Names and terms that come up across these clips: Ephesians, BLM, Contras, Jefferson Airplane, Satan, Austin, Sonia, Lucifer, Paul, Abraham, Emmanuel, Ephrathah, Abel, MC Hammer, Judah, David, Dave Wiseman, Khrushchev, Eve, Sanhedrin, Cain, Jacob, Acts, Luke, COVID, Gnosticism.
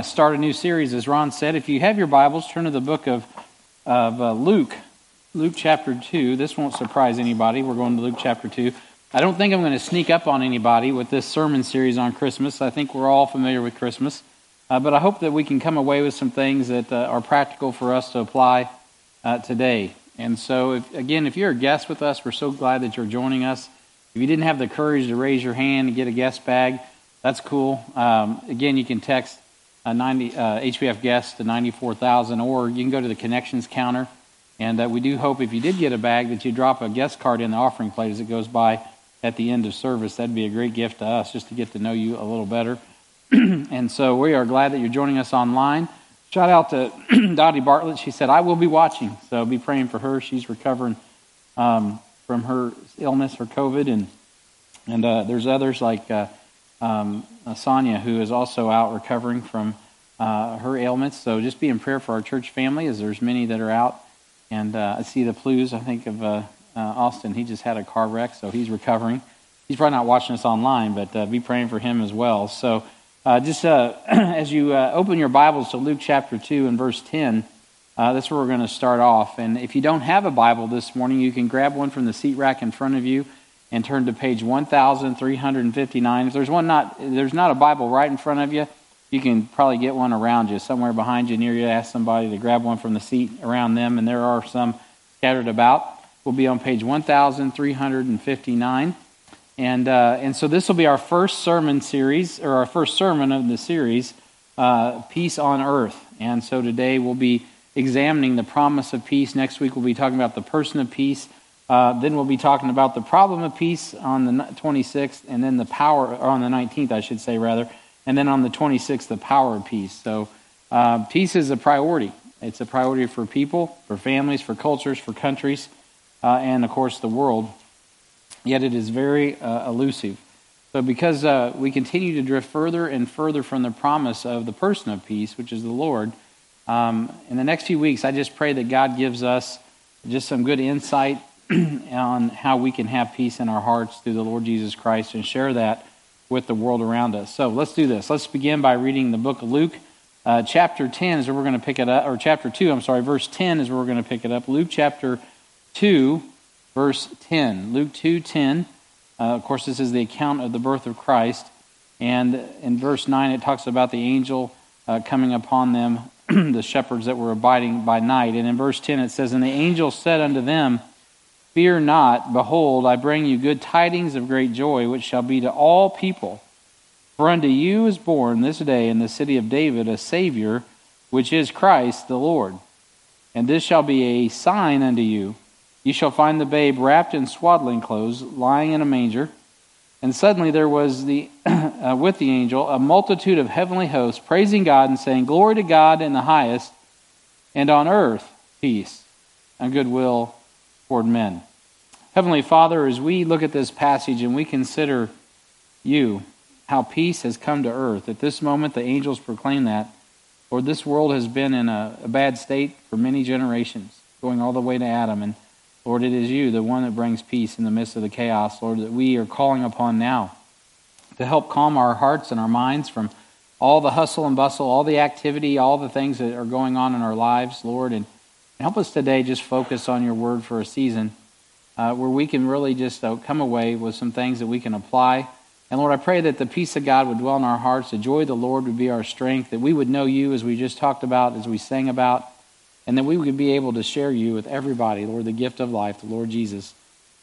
Start a new series, as Ron said. If you have your Bibles, turn to the book of Luke chapter 2. This won't surprise anybody. We're going to Luke chapter 2. I don't think I'm going to sneak up on anybody with this sermon series on Christmas. I think we're all familiar with Christmas. But I hope that we can come away with some things that are practical for us to apply today. And so, if you're a guest with us, we're so glad that you're joining us. If you didn't have the courage to raise your hand and get a guest bag, that's cool. Again, you can text HBF guests to 94,000, or you can go to the connections counter. And we do hope if you did get a bag that you drop a guest card in the offering plate as it goes by at the end of service. That'd be a great gift to us just to get to know you a little better. And so we are glad that you're joining us online. Shout out to Dottie Bartlett. She said, I will be watching. So be praying for her. She's recovering from her illness, her COVID. And there's others like Sonia, who is also out recovering from her ailments. So just be in prayer for our church family, as there's many that are out. And I see the Plues, I think, of Austin. He just had a car wreck, so he's recovering. He's probably not watching us online, but be praying for him as well. So as you open your Bibles to Luke chapter 2 and verse 10, that's where we're going to start off. And if you don't have a Bible this morning, you can grab one from the seat rack in front of you and turn to page 1,359. If there's not a Bible right in front of you, you can probably get one around you, somewhere behind you, near you. Ask somebody to grab one from the seat around them, and there are some scattered about. We'll be on page 1,359, and so this will be our first sermon series, or our first sermon of the series, Peace on Earth. And so today we'll be examining the promise of peace. Next week we'll be talking about the person of peace. Then we'll be talking about the problem of peace on the 26th, and then the power, or on the 19th, I should say, rather. And then on the 26th, the power of peace. So peace is a priority. It's a priority for people, for families, for cultures, for countries, and, of course, the world. Yet it is very elusive. So because we continue to drift further and further from the promise of the person of peace, which is the Lord, in the next few weeks, I just pray that God gives us just some good insight on how we can have peace in our hearts through the Lord Jesus Christ and share that with the world around us. So let's do this. Let's begin by reading the book of Luke. Chapter 10 is where we're going to pick it up, or chapter 2, I'm sorry, verse 10 is where we're going to pick it up. Luke chapter 2, verse 10. Luke 2:10. Of course, this is the account of the birth of Christ. And in verse 9, it talks about the angel coming upon them, the shepherds that were abiding by night. And in verse 10, it says, And the angel said unto them, Fear not, behold, I bring you good tidings of great joy, which shall be to all people. For unto you is born this day in the city of David a Savior, which is Christ the Lord. And this shall be a sign unto you. You shall find the babe wrapped in swaddling clothes, lying in a manger. And suddenly there was with the angel a multitude of heavenly hosts, praising God and saying, Glory to God in the highest, and on earth peace and goodwill toward men. Heavenly Father, as we look at this passage and we consider you, how peace has come to earth. At this moment, the angels proclaim that. Lord, this world has been in a bad state for many generations, going all the way to Adam. And Lord, it is you, the one that brings peace in the midst of the chaos, Lord, that we are calling upon now to help calm our hearts and our minds from all the hustle and bustle, all the activity, all the things that are going on in our lives, Lord, and help us today just focus on your word for a season where we can really just come away with some things that we can apply. And Lord, I pray that the peace of God would dwell in our hearts, the joy of the Lord would be our strength, that we would know you as we just talked about, as we sang about, and that we would be able to share you with everybody, Lord, the gift of life, the Lord Jesus,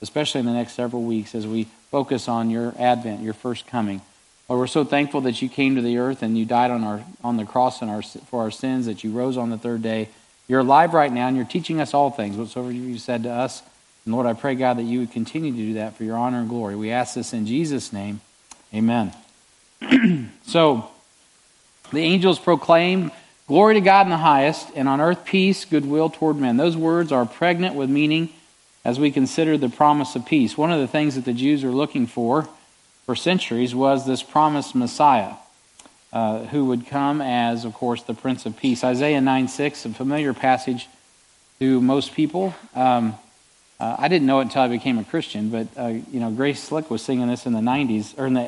especially in the next several weeks as we focus on your advent, your first coming. Lord, we're so thankful that you came to the earth and you died on the cross for our sins, that you rose on the third day. You're alive right now, and you're teaching us all things, whatsoever you said to us. And Lord, I pray, God, that you would continue to do that for your honor and glory. We ask this in Jesus' name. Amen. So, the angels proclaimed, Glory to God in the highest, and on earth peace, goodwill toward men. Those words are pregnant with meaning as we consider the promise of peace. One of the things that the Jews were looking for centuries was this promised Messiah, who would come as, of course, the Prince of Peace. Isaiah 9:6, a familiar passage to most people, I didn't know it until I became a Christian, but Grace Slick was singing this in the 90s, or in the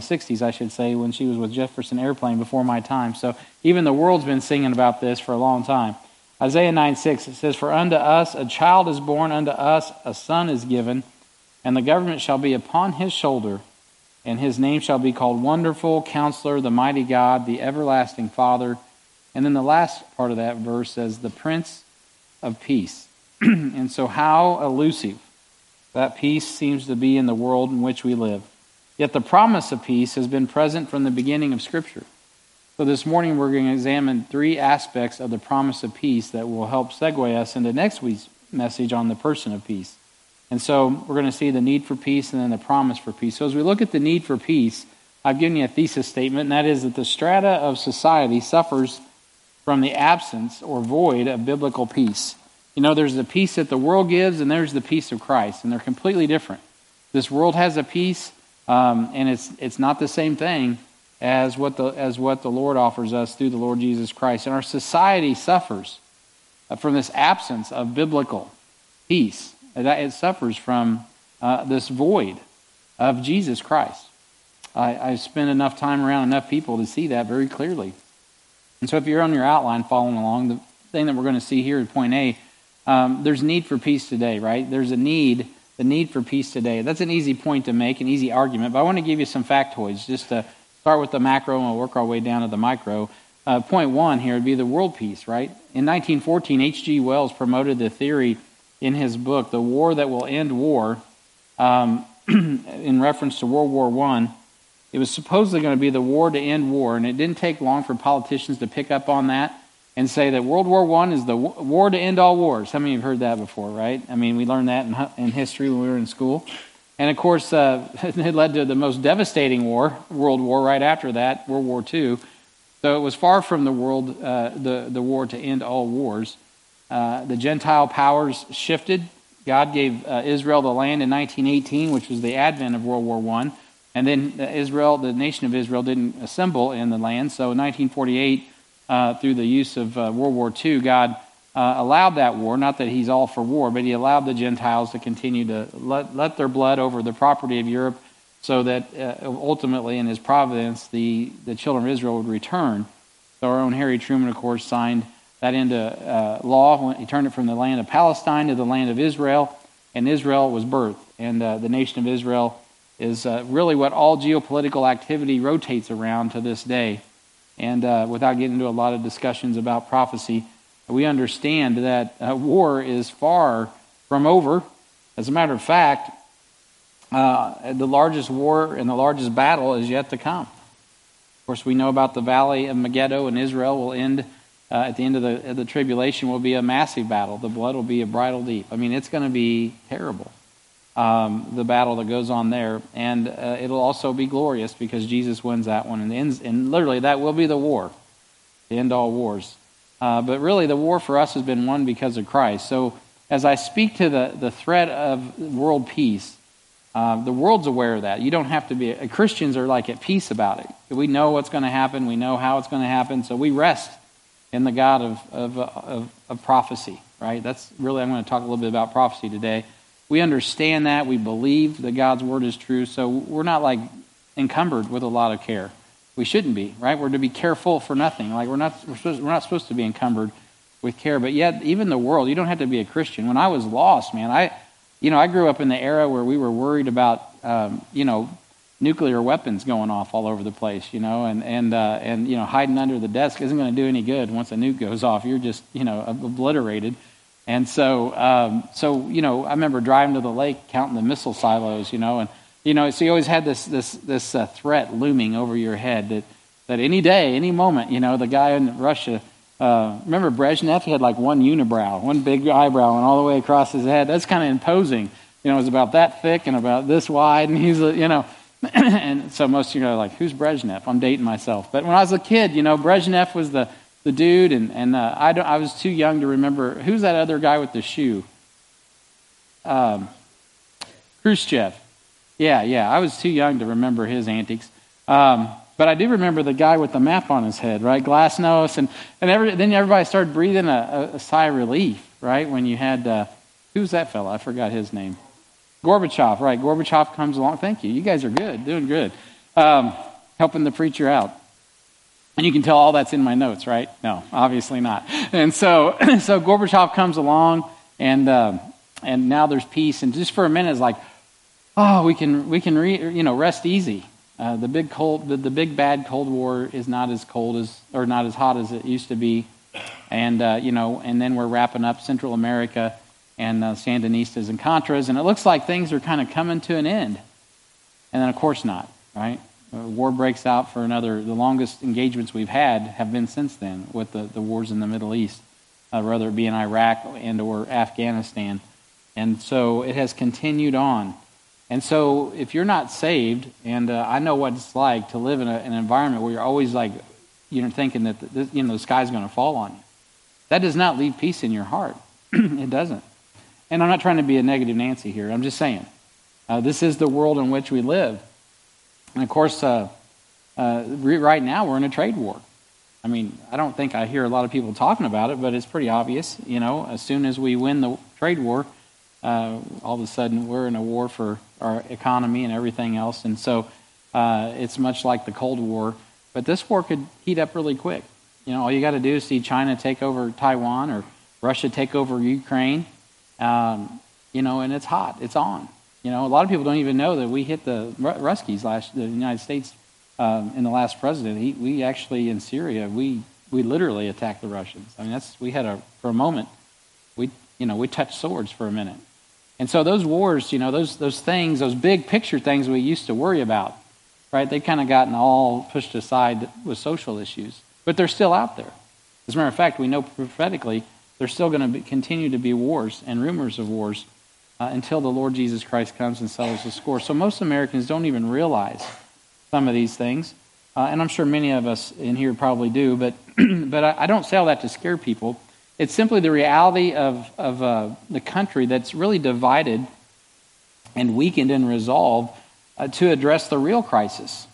60s, I should say, when she was with Jefferson Airplane, before my time. So even the world's been singing about this for a long time. Isaiah 9:6, it says, "For unto us a child is born, unto us a son is given, and the government shall be upon his shoulder, and his name shall be called Wonderful, Counselor, the Mighty God, the Everlasting Father." And then the last part of that verse says, "The Prince of Peace." And so how elusive that peace seems to be in the world in which we live. Yet the promise of peace has been present from the beginning of Scripture. So this morning we're going to examine three aspects of the promise of peace that will help segue us into next week's message on the person of peace. And so we're going to see the need for peace and then the promise for peace. So as we look at the need for peace, I've given you a thesis statement, and that is that the strata of society suffers from the absence or void of biblical peace. You know, there's the peace that the world gives, and there's the peace of Christ, and they're completely different. This world has a peace, and it's not the same thing as what the Lord offers us through the Lord Jesus Christ. And our society suffers from this absence of biblical peace. It suffers from this void of Jesus Christ. I've spent enough time around enough people to see that very clearly. And so if you're on your outline following along, the thing that we're going to see here in point A, there's need for peace today, right? There's the need for peace today. That's an easy point to make, an easy argument, but I want to give you some factoids just to start with the macro and we'll work our way down to the micro. Point one here would be the world peace, right? In 1914, H.G. Wells promoted the theory in his book, The War That Will End War, in reference to World War I. It was supposedly going to be the war to end war, and it didn't take long for politicians to pick up on that and say that World War I is the war to end all wars. How many have heard that before, right? I mean, we learned that in history when we were in school. And of course, it led to the most devastating war, World War, right after that, World War II. So it was far from the war to end all wars. The Gentile powers shifted. God gave Israel the land in 1918, which was the advent of World War I. And then the nation of Israel didn't assemble in the land. So in 1948, through the use of World War II, God allowed that war. Not that he's all for war, but he allowed the Gentiles to continue to let their blood over the property of Europe so that ultimately, in his providence, the children of Israel would return. So our own Harry Truman, of course, signed that into law. He turned it from the land of Palestine to the land of Israel, and Israel was birthed. And the nation of Israel is really what all geopolitical activity rotates around to this day. And without getting into a lot of discussions about prophecy, we understand that war is far from over. As a matter of fact, the largest war and the largest battle is yet to come. Of course, we know about the Valley of Megiddo in Israel will end at the end of the tribulation will be a massive battle. The blood will be a bridal deep. I mean, it's going to be terrible. The battle that goes on there, and it'll also be glorious because Jesus wins that one, and literally that will be the war, the end all wars. But really, the war for us has been won because of Christ. So, as I speak to the threat of world peace, the world's aware of that. You don't have to be. Christians are like at peace about it. We know what's going to happen. We know how it's going to happen. So we rest in the God of prophecy. Right? That's really. I'm going to talk a little bit about prophecy today. We understand that. We believe that God's word is true. So we're not like encumbered with a lot of care. We shouldn't be, right? We're to be careful for nothing. Like we're not supposed to be encumbered with care. But yet, even the world, you don't have to be a Christian. When I was lost, man, I grew up in the era where we were worried about, nuclear weapons going off all over the place, and hiding under the desk isn't going to do any good. Once a nuke goes off, you're just, obliterated. And so, I remember driving to the lake, counting the missile silos, so you always had this threat looming over your head that any day, any moment, the guy in Russia, remember Brezhnev, he had like one unibrow, one big eyebrow, and all the way across his head. That's kind of imposing. It was about that thick and about this wide, and he's, and so most of you are like, who's Brezhnev? I'm dating myself. But when I was a kid, Brezhnev was the dude, and I was too young to remember. Who's that other guy with the shoe? Khrushchev. Yeah, I was too young to remember his antics. But I do remember the guy with the map on his head, right? Glasnost, and then everybody started breathing a sigh of relief, right? When you had Who's that fella? I forgot his name. Gorbachev, right. Gorbachev comes along. Thank you. You guys are good, doing good. Helping the preacher out. And you can tell all that's in my notes, right? No, obviously not. And so Gorbachev comes along, and now there's peace. And just for a minute, it's like, oh, we can rest easy. The big bad Cold War is not as hot as it used to be, and then we're wrapping up Central America and Sandinistas and Contras, and it looks like things are kind of coming to an end. And then, of course, not right. War breaks out for another. The longest engagements we've had have been since then with the wars in the Middle East, whether it be in Iraq and or Afghanistan. And so it has continued on. And so if you're not saved, and I know what it's like to live in an environment where you're always like, thinking that the sky's going to fall on you. That does not leave peace in your heart. It doesn't. And I'm not trying to be a negative Nancy here. I'm just saying, this is the world in which we live. And of course, right now we're in a trade war. I mean, I don't think I hear a lot of people talking about it, but it's pretty obvious. As soon as we win the trade war, all of a sudden we're in a war for our economy and everything else. And so it's much like the Cold War. But this war could heat up really quick. All you got to do is see China take over Taiwan or Russia take over Ukraine. And it's hot. It's on. A lot of people don't even know that we hit the Ruskies the United States in the last president. We actually in Syria we literally attacked the Russians. I mean we touched swords for a minute. And so those wars, those things, those big picture things we used to worry about, right? They've kind of gotten all pushed aside with social issues, but they're still out there. As a matter of fact, we know prophetically there's still going to continue to be wars and rumors of wars. Until the Lord Jesus Christ comes and settles the score. So most Americans don't even realize some of these things, and I'm sure many of us in here probably do. But I don't say all that to scare people. It's simply the reality of the country that's really divided and weakened and resolved to address the real crisis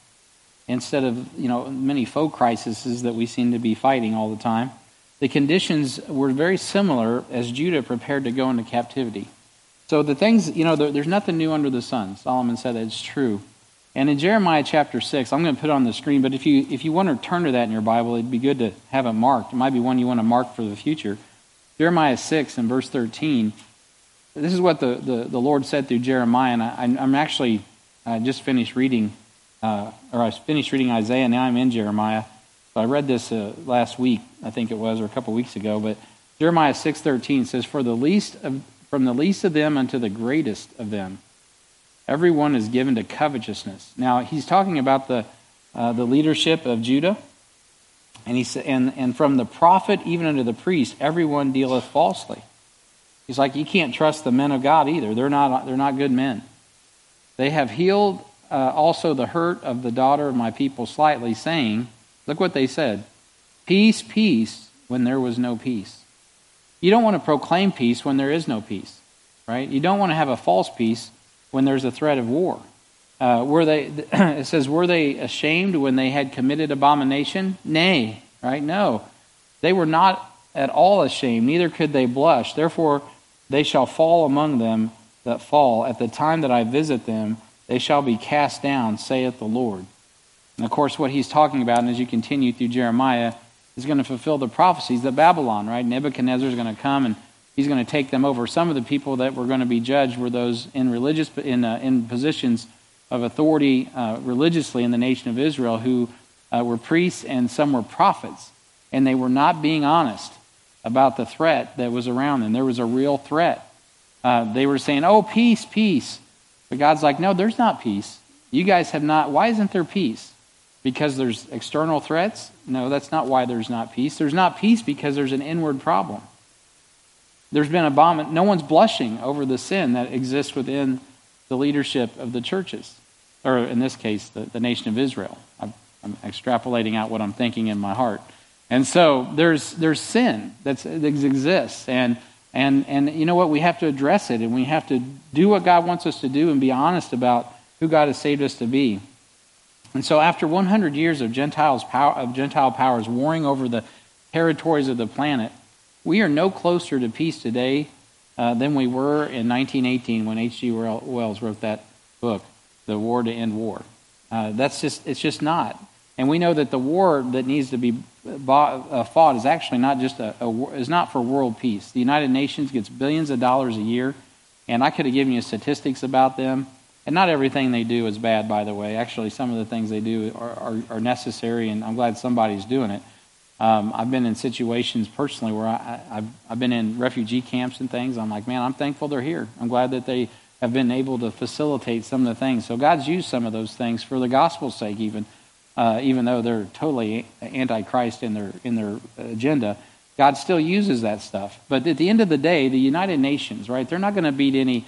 instead of many faux crises that we seem to be fighting all the time. The conditions were very similar as Judah prepared to go into captivity. So the things, there's nothing new under the sun. Solomon said that it's true. And in Jeremiah chapter 6, I'm going to put it on the screen, but if you want to turn to that in your Bible, it'd be good to have it marked. It might be one you want to mark for the future. Jeremiah 6 and verse 13. This is what the Lord said through Jeremiah, and I finished reading Isaiah, now I'm in Jeremiah. So I read this last week, I think it was, or a couple weeks ago, but Jeremiah 6:13 says, From the least of them unto the greatest of them, everyone is given to covetousness. Now he's talking about the leadership of Judah, and he said, and from the prophet even unto the priest, everyone dealeth falsely. He's like, you can't trust the men of God either. They're not good men. They have healed also the hurt of the daughter of my people slightly, saying, look what they said, peace, peace, when there was no peace. You don't want to proclaim peace when there is no peace, right? You don't want to have a false peace when there's a threat of war. It says, were they ashamed when they had committed abomination? Nay, right? No. They were not at all ashamed, neither could they blush. Therefore, they shall fall among them that fall. At the time that I visit them, they shall be cast down, saith the Lord. And of course, what he's talking about, and as you continue through Jeremiah, is going to fulfill the prophecies that Babylon, right? Nebuchadnezzar is going to come and he's going to take them over. Some of the people that were going to be judged were those in positions of authority religiously in the nation of Israel who were priests and some were prophets. And they were not being honest about the threat that was around them. There was a real threat. They were saying, oh, peace, peace. But God's like, no, there's not peace. You guys have not, why isn't there peace? Because there's external threats? No, that's not why there's not peace. There's not peace because there's an inward problem. There's been no one's blushing over the sin that exists within the leadership of the churches, or in this case, the nation of Israel. I'm extrapolating out what I'm thinking in my heart. And so there's sin that exists, and you know what? We have to address it, and we have to do what God wants us to do and be honest about who God has saved us to be. And so after 100 years of Gentile powers warring over the territories of the planet, we are no closer to peace today than we were in 1918 when H.G. Wells wrote that book, The War to End War. It's just not. And we know that the war that needs to be fought is actually not just is not for world peace. The United Nations gets billions of dollars a year, and I could have given you statistics about them. And not everything they do is bad, by the way. Actually, some of the things they do are necessary, and I'm glad somebody's doing it. I've been in situations personally where I've been in refugee camps and things. I'm like, man, I'm thankful they're here. I'm glad that they have been able to facilitate some of the things. So God's used some of those things for the gospel's sake, even though they're totally anti-Christ in their agenda. God still uses that stuff. But at the end of the day, the United Nations, right? They're not going to beat any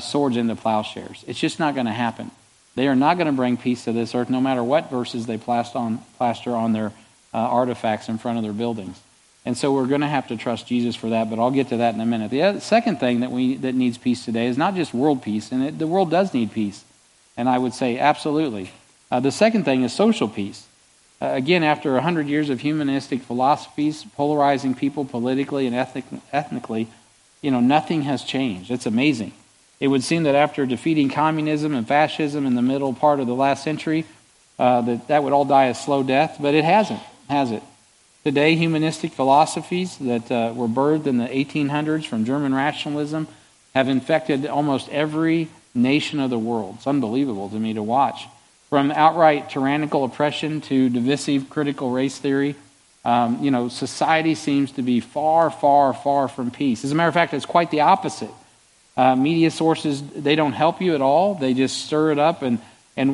swords into plowshares. It's just not going to happen. They are not going to bring peace to this earth, no matter what verses they plaster on their artifacts in front of their buildings. And so we're going to have to trust Jesus for that, but I'll get to that in a minute. The second thing that needs peace today is not just world peace, and the world does need peace, and I would say absolutely. The second thing is social peace. Again, after 100 years of humanistic philosophies polarizing people politically and ethnically, nothing has changed. It's amazing. It would seem that after defeating communism and fascism in the middle part of the last century, that would all die a slow death, but it hasn't, has it? Today, humanistic philosophies that were birthed in the 1800s from German rationalism have infected almost every nation of the world. It's unbelievable to me to watch. From outright tyrannical oppression to divisive critical race theory, society seems to be far, far, far from peace. As a matter of fact, it's quite the opposite. Media sources, they don't help you at all. They just stir it up, and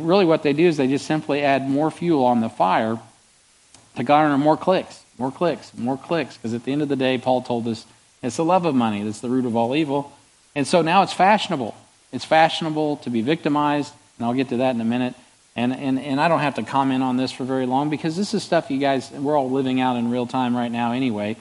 really what they do is they just simply add more fuel on the fire to garner more clicks, because at the end of the day, Paul told us it's the love of money that's the root of all evil. And so now it's fashionable. It's fashionable to be victimized, and I'll get to that in a minute. And I don't have to comment on this for very long, because this is stuff you guys, we're all living out in real time right now anyway.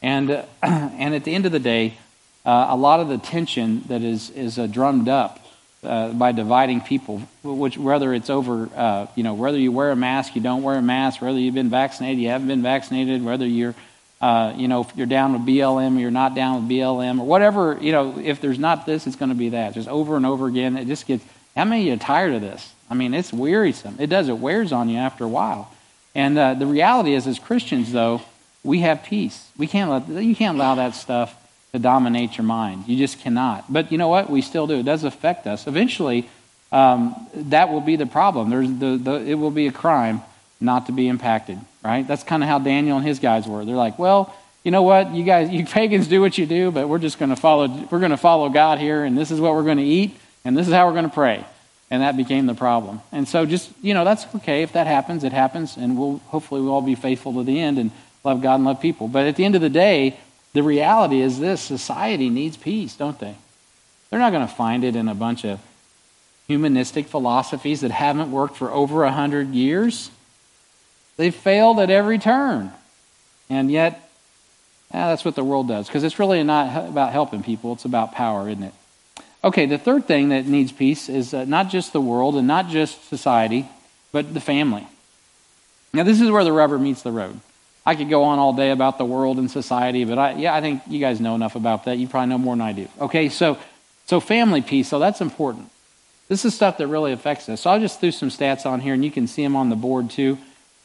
And at the end of the day, a lot of the tension that is drummed up by dividing people, which whether it's over, whether you wear a mask, you don't wear a mask, whether you've been vaccinated, you haven't been vaccinated, whether you're, if you're down with BLM, or you're not down with BLM, or whatever, if there's not this, it's going to be that. Just over and over again, it just gets. How many are tired of this? I mean, it's wearisome. It wears on you after a while. And the reality is, as Christians, though, we have peace. You can't allow that stuff to dominate your mind. You just cannot. But you know what? We still do. It does affect us. Eventually, that will be the problem. It will be a crime not to be impacted, right? That's kind of how Daniel and his guys were. They're like, well, you know what? You guys, you pagans do what you do, but we're just going to follow God here, and this is what we're going to eat, and this is how we're going to pray. And that became the problem. And so just, that's okay. If that happens, it happens, and hopefully we'll all be faithful to the end and love God and love people. But at the end of the day, the reality is this: society needs peace, don't they? They're not going to find it in a bunch of humanistic philosophies that haven't worked for over 100 years. They've failed at every turn. And yet, that's what the world does, because it's really not about helping people. It's about power, isn't it? Okay, the third thing that needs peace is not just the world and not just society, but the family. Now, this is where the rubber meets the road. I could go on all day about the world and society, but I think you guys know enough about that. You probably know more than I do. Okay, so family peace, so that's important. This is stuff that really affects us. So I just threw some stats on here, and you can see them on the board too.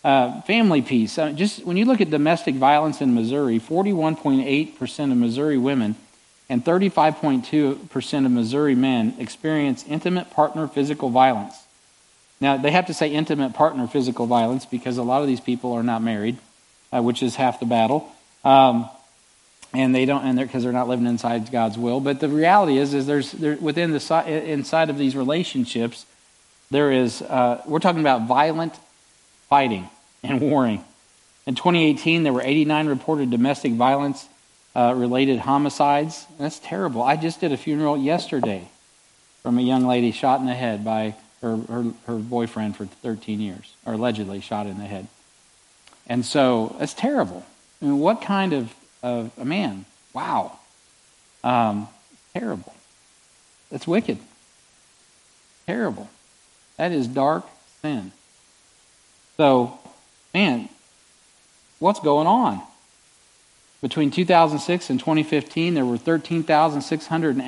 Family peace. Just when you look at domestic violence in Missouri, 41.8% of Missouri women and 35.2% of Missouri men experience intimate partner physical violence. Now, they have to say intimate partner physical violence because a lot of these people are not married, which is half the battle, and they don't, and because they're not living inside God's will. But the reality is there's within the inside of these relationships, there is. We're talking about violent fighting and warring. In 2018, there were 89 reported domestic violence related homicides. And that's terrible. I just did a funeral yesterday from a young lady shot in the head by her boyfriend for 13 years, or allegedly shot in the head. And so that's terrible. I mean, what kind of a man? Wow. Terrible. That's wicked. Terrible. That is dark sin. So, man, what's going on? Between 2006 and 2015, there were 13,610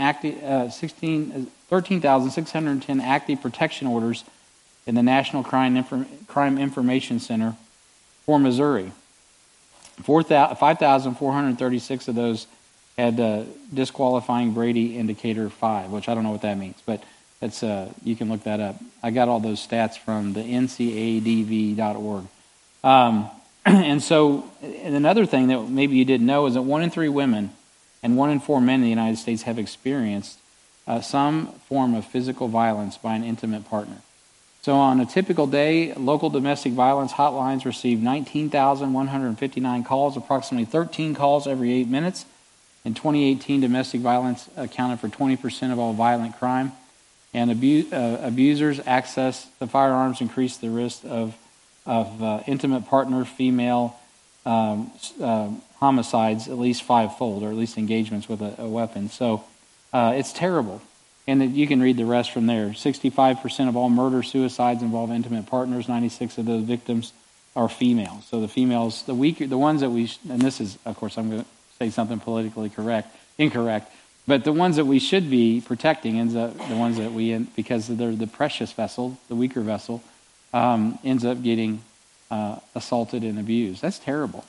active protection orders in the National Crime Information Center for Missouri. 5,436 of those had disqualifying Brady Indicator 5, which I don't know what that means, but that's you can look that up. I got all those stats from the ncadv.org. And another thing that maybe you didn't know is that 1 in 3 women and 1 in 4 men in the United States have experienced some form of physical violence by an intimate partner. So on a typical day, local domestic violence hotlines receive 19,159 calls, approximately 13 calls every 8 minutes. In 2018, domestic violence accounted for 20% of all violent crime, and abusers' access to firearms increased the risk of intimate partner female homicides at least 5-fold, or at least engagements with a weapon. So it's terrible. And you can read the rest from there. 65% of all murder-suicides involve intimate partners. 96 of those victims are female. So the females, the weaker, the ones that we, and this is, of course, I'm going to say something politically incorrect, but the ones that we should be protecting, ends up, the ones that we, because they're the precious vessel, the weaker vessel, ends up getting assaulted and abused. That's terrible.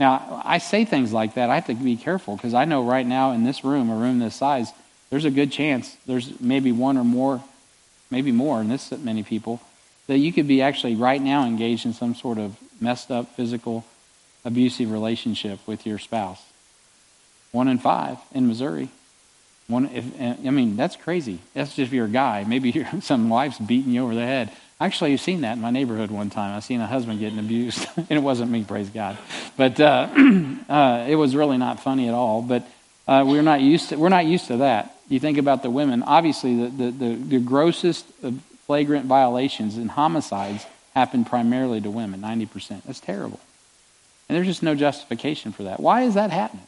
Now, I say things like that. I have to be careful, because I know right now in this room, a room this size, there's a good chance there's maybe one or more, maybe more, and this many people, that you could be actually right now engaged in some sort of messed up, physical, abusive relationship with your spouse. 1 in 5 in Missouri. That's crazy. That's just if you're a guy. Maybe some wife's beating you over the head. Actually, I've seen that in my neighborhood one time. I seen a husband getting abused, and it wasn't me, praise God. But it was really not funny at all, but... We're not used to that. You think about the women. Obviously, the grossest flagrant violations and homicides happen primarily to women, 90%. That's terrible. And there's just no justification for that. Why is that happening?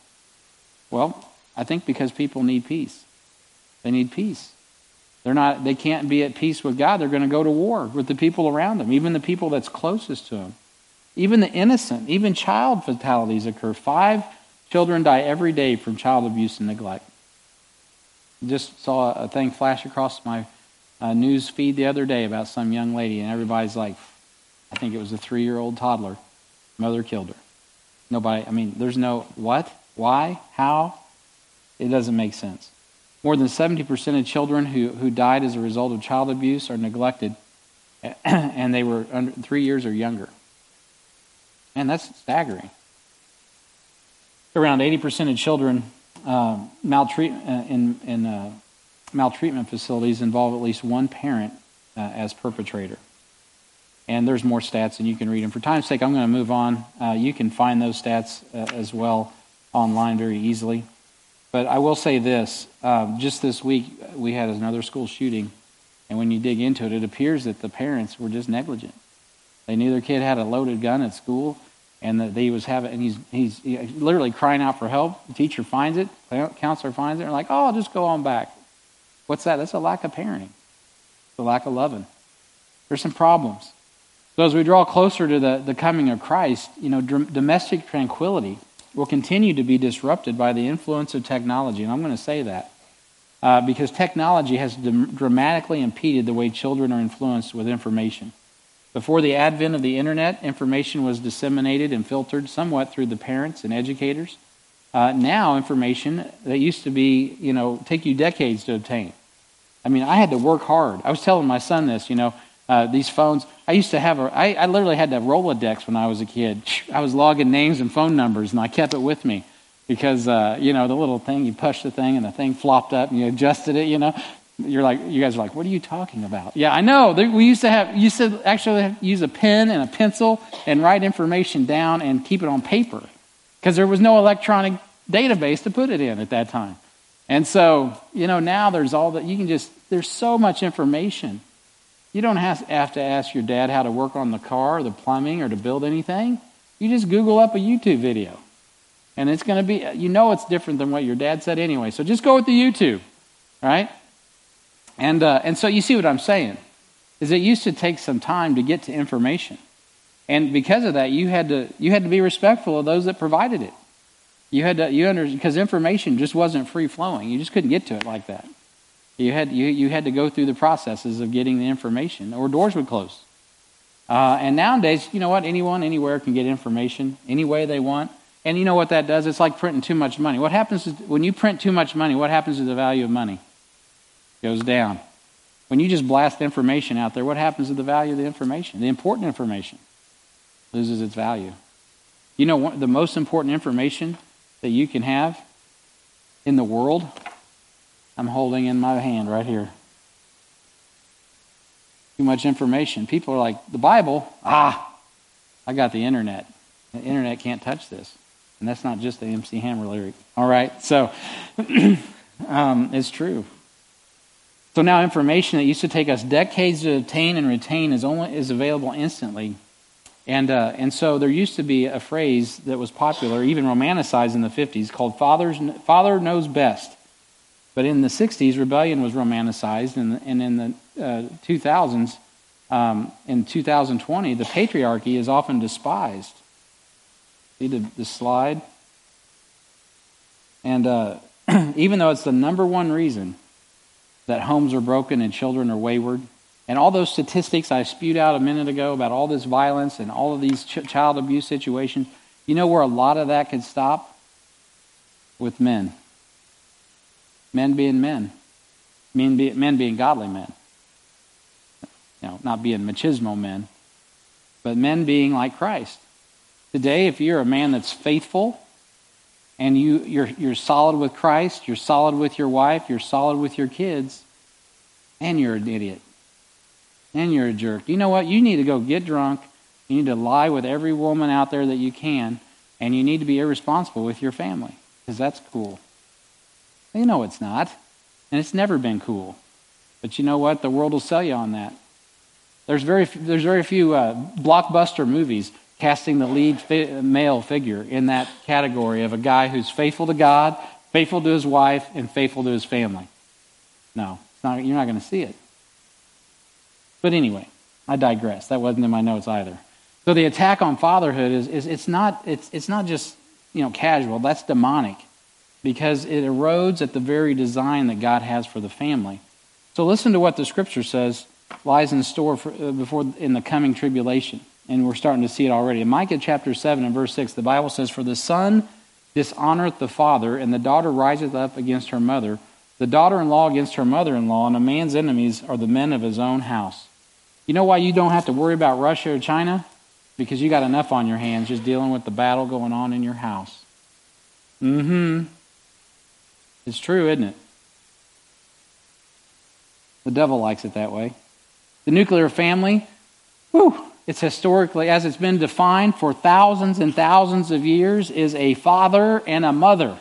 Well, I think because people need peace. They need peace. They can't be at peace with God. They're going to go to war with the people around them, even the people that's closest to them. Even the innocent, even child fatalities occur. 5 children die every day from child abuse and neglect. Just saw a thing flash across my news feed the other day about some young lady, and everybody's like, I think it was a 3-year-old toddler. Mother killed her. Nobody, there's no what, why, how? It doesn't make sense. More than 70% of children who died as a result of child abuse are neglected, and they were under 3 years or younger. And that's staggering. Around 80% of children in maltreatment facilities involve at least one parent as perpetrator. And there's more stats, and you can read them. For time's sake, I'm going to move on. You can find those stats as well online very easily. But I will say this. Just this week, we had another school shooting, and when you dig into it, it appears that the parents were just negligent. They knew their kid had a loaded gun at school, and that he was having, and he's literally crying out for help. The teacher finds it, the counselor finds it, and like, oh, just go on back. What's that? That's a lack of parenting. It's a lack of loving. There's some problems. So as we draw closer to the coming of Christ, domestic tranquility will continue to be disrupted by the influence of technology, and I'm going to say that because technology has dramatically impeded the way children are influenced with information. Before the advent of the internet, information was disseminated and filtered somewhat through the parents and educators. Now, information that used to be, take you decades to obtain. I had to work hard. I was telling my son this, these phones. I used to have I literally had to have Rolodex when I was a kid. I was logging names and phone numbers, and I kept it with me because, the little thing, you pushed the thing, and the thing flopped up, and you adjusted it, You guys are like, what are you talking about? Yeah, I know. We used to have, use a pen and a pencil and write information down and keep it on paper because there was no electronic database to put it in at that time. And so, now there's all that, there's so much information. You don't have to ask your dad how to work on the car or the plumbing or to build anything. You just Google up a YouTube video. And it's going to be, it's different than what your dad said anyway. So just go with the YouTube, right? And so you see what I'm saying, is it used to take some time to get to information. And because of that, you had to be respectful of those that provided it. You had to, because information just wasn't free flowing. You just couldn't get to it like that. You had to go through the processes of getting the information, or doors would close. And nowadays, you know what? Anyone, anywhere can get information any way they want. And you know what that does? It's like printing too much money. What happens is, when you print too much money, what happens to the value of money? It goes down. When you just blast information out there, what happens to the value of the information? The important information loses its value. You know, the most important information that you can have in the world, I'm holding in my hand right here. Too much information. People are like, the Bible, I got the internet. The internet can't touch this. And that's not just the MC Hammer lyric. All right, so it's true. So now information that used to take us decades to obtain and retain is available instantly. And so there used to be a phrase that was popular, even romanticized in the 50s, called Father Knows Best. But in the 60s, rebellion was romanticized, and in the 2000s, in 2020, the patriarchy is often despised. See the slide? And even though it's the number one reason that homes are broken and children are wayward, and all those statistics I spewed out a minute ago about all this violence and all of these child abuse situations, you know where a lot of that could stop? With men. Men being men. Men being godly men. You know, not being machismo men, but men being like Christ. Today, if you're a man that's faithful, and you're solid with Christ, you're solid with your wife, you're solid with your kids, and you're an idiot. And you're a jerk. You know what? You need to go get drunk. You need to lie with every woman out there that you can, and you need to be irresponsible with your family, because that's cool. You know it's not, and it's never been cool. But you know what? The world will sell you on that. There's very few blockbuster movies casting the lead male figure in that category of a guy who's faithful to God, faithful to his wife, and faithful to his family. No, it's not, you're not going to see it. But anyway, I digress. That wasn't in my notes either. So the attack on fatherhood is not just, you know, casual. That's demonic, because it erodes at the very design that God has for the family. So listen to what the Scripture says lies in store in the coming tribulation. And we're starting to see it already. In Micah chapter 7 and verse 6, the Bible says, "For the son dishonoreth the father, and the daughter riseth up against her mother, the daughter-in-law against her mother-in-law, and a man's enemies are the men of his own house." You know why you don't have to worry about Russia or China? Because you got enough on your hands just dealing with the battle going on in your house. Mm-hmm. It's true, isn't it? The devil likes it that way. The nuclear family, whew, it's historically, as it's been defined for thousands and thousands of years, is a father and a mother,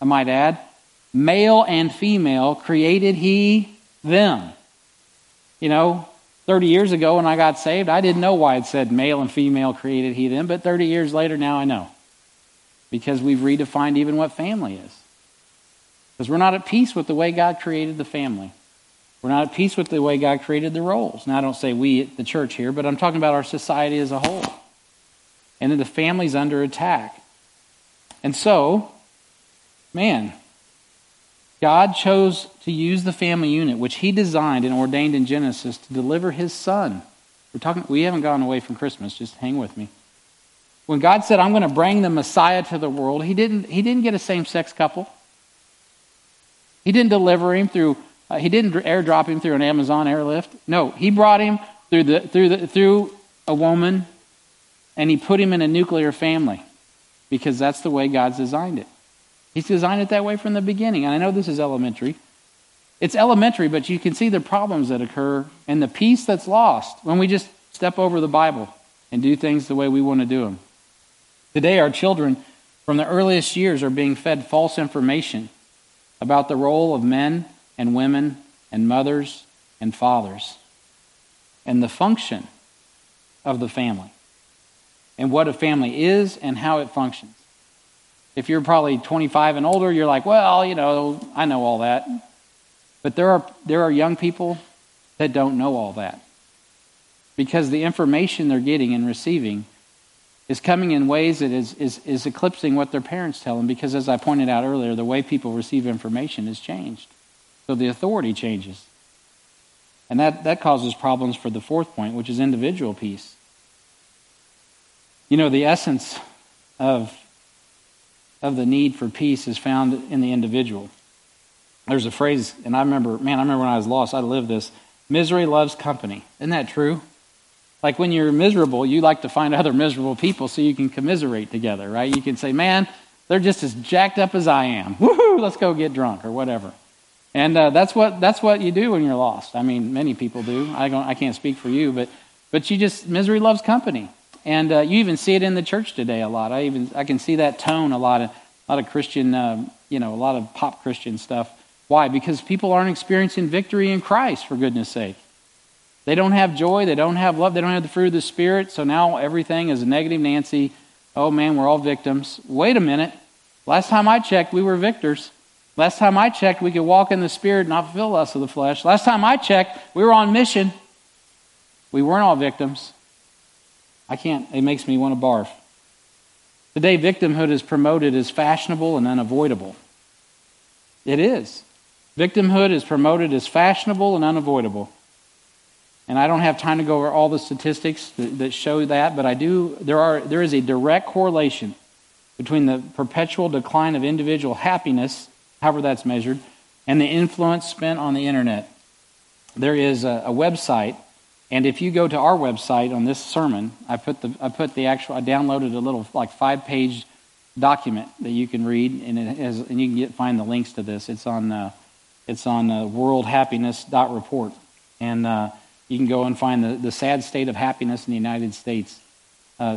I might add. Male and female created he them. You know, 30 years ago when I got saved, I didn't know why it said male and female created he them, but 30 years later now I know. Because we've redefined even what family is. Because we're not at peace with the way God created the family. We're not at peace with the way God created the roles. Now, I don't say we at the church here, but I'm talking about our society as a whole. And then the family's under attack. And so, man, God chose to use the family unit, which He designed and ordained in Genesis, to deliver His Son. We haven't gone away from Christmas, just hang with me. When God said, "I'm going to bring the Messiah to the world," He didn't get a same-sex couple. He didn't deliver Him through... He didn't airdrop Him through an Amazon airlift. No, He brought Him through a woman, and He put Him in a nuclear family, because that's the way God's designed it. He's designed it that way from the beginning. And I know this is elementary. It's elementary, but you can see the problems that occur and the peace that's lost when we just step over the Bible and do things the way we want to do them. Today, our children from the earliest years are being fed false information about the role of men and women, and mothers, and fathers, and the function of the family, and what a family is and how it functions. If you're probably 25 and older, you're like, well, you know, I know all that. But there are young people that don't know all that, because the information they're getting and receiving is coming in ways that is eclipsing what their parents tell them, because as I pointed out earlier, the way people receive information has changed. So the authority changes. And that causes problems for the fourth point, which is individual peace. You know, the essence of the need for peace is found in the individual. There's a phrase, and I remember when I was lost, I lived this: misery loves company. Isn't that true? Like when you're miserable, you like to find other miserable people so you can commiserate together, right? You can say, man, they're just as jacked up as I am. Woohoo, let's go get drunk or whatever. And that's what you do when you're lost. I mean, many people do. I can't speak for you, but you just, misery loves company. And you even see it in the church today a lot. I can see that tone a lot of Christian, a lot of pop Christian stuff. Why? Because people aren't experiencing victory in Christ, for goodness sake. They don't have joy. They don't have love. They don't have the fruit of the Spirit. So now everything is a negative Nancy. Oh man, we're all victims. Wait a minute. Last time I checked, we were victors. Last time I checked, we could walk in the Spirit and not fulfill lust of the flesh. Last time I checked, we were on mission. We weren't all victims. It makes me want to barf. Today, victimhood is promoted as fashionable and unavoidable. It is. Victimhood is promoted as fashionable and unavoidable. And I don't have time to go over all the statistics that show that, but I do. There is a direct correlation between the perpetual decline of individual happiness, however that's measured, and the influence spent on the internet. There is a website, and if you go to our website on this sermon, I downloaded a little like 5-page document that you can read, and and you can find the links to this. It's on worldhappiness.report, and you can go and find the sad state of happiness in the United States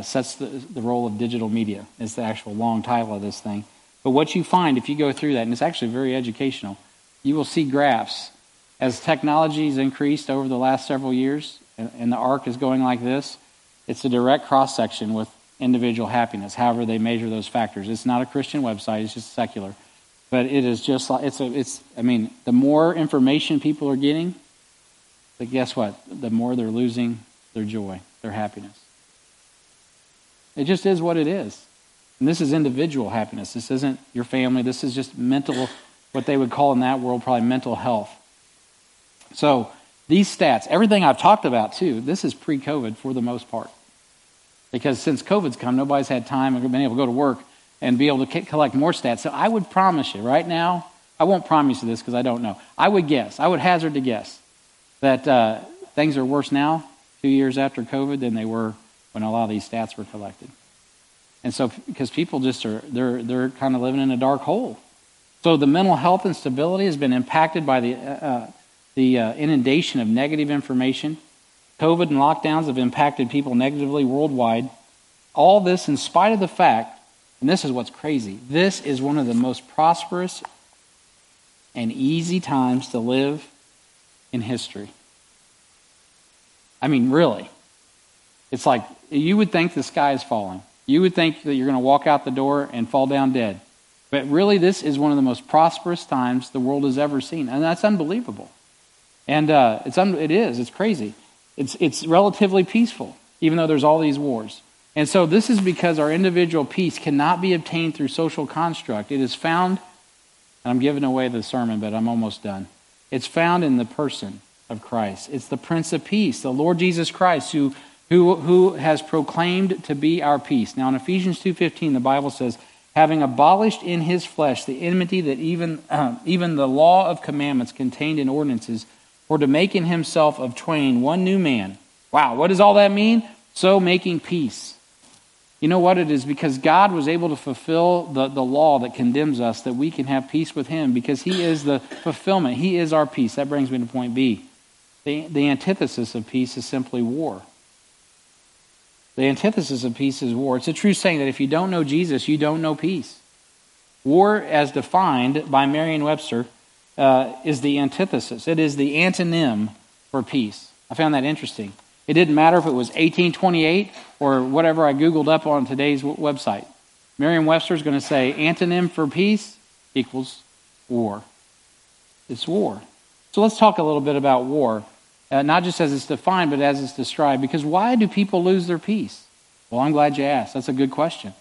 sets the role of digital media. It's the actual long title of this thing. But what you find if you go through that, and it's actually very educational, you will see graphs. As technology has increased over the last several years, and the arc is going like this, it's a direct cross-section with individual happiness, however they measure those factors. It's not a Christian website, it's just secular. But it is just like, the more information people are getting, but guess what? The more they're losing their joy, their happiness. It just is what it is. And this is individual happiness. This isn't your family. This is just mental, what they would call in that world, probably mental health. So these stats, everything I've talked about too, this is pre-COVID for the most part. Because since COVID's come, nobody's had time and been able to go to work and be able to collect more stats. So I would promise you right now, I won't promise you this because I don't know. I would hazard to guess that things are worse now, 2 years after COVID, than they were when a lot of these stats were collected. And so, because people just they're kind of living in a dark hole. So the mental health and stability has been impacted by the inundation of negative information. COVID and lockdowns have impacted people negatively worldwide. All this in spite of the fact, and this is what's crazy, this is one of the most prosperous and easy times to live in history. I mean, really. It's like, you would think the sky is falling. You would think that you're going to walk out the door and fall down dead. But really, this is one of the most prosperous times the world has ever seen. And that's unbelievable. And it is. It's crazy. It's relatively peaceful, even though there's all these wars. And so this is because our individual peace cannot be obtained through social construct. It is found, and I'm giving away the sermon, but I'm almost done. It's found in the person of Christ. It's the Prince of Peace, the Lord Jesus Christ, who has proclaimed to be our peace. Now in Ephesians 2:15, the Bible says, having abolished in his flesh the enmity that even the law of commandments contained in ordinances, for to make in himself of twain one new man. Wow, what does all that mean? So making peace. You know what it is? Because God was able to fulfill the law that condemns us, that we can have peace with him, because he is the fulfillment. He is our peace. That brings me to point B. The antithesis of peace is simply war. The antithesis of peace is war. It's a true saying that if you don't know Jesus, you don't know peace. War, as defined by Merriam-Webster, is the antithesis. It is the antonym for peace. I found that interesting. It didn't matter if it was 1828 or whatever I Googled up on today's website. Merriam-Webster is going to say antonym for peace equals war. It's war. So let's talk a little bit about war, not just as it's defined, but as it's described. Because why do people lose their peace? Well, I'm glad you asked. That's a good question,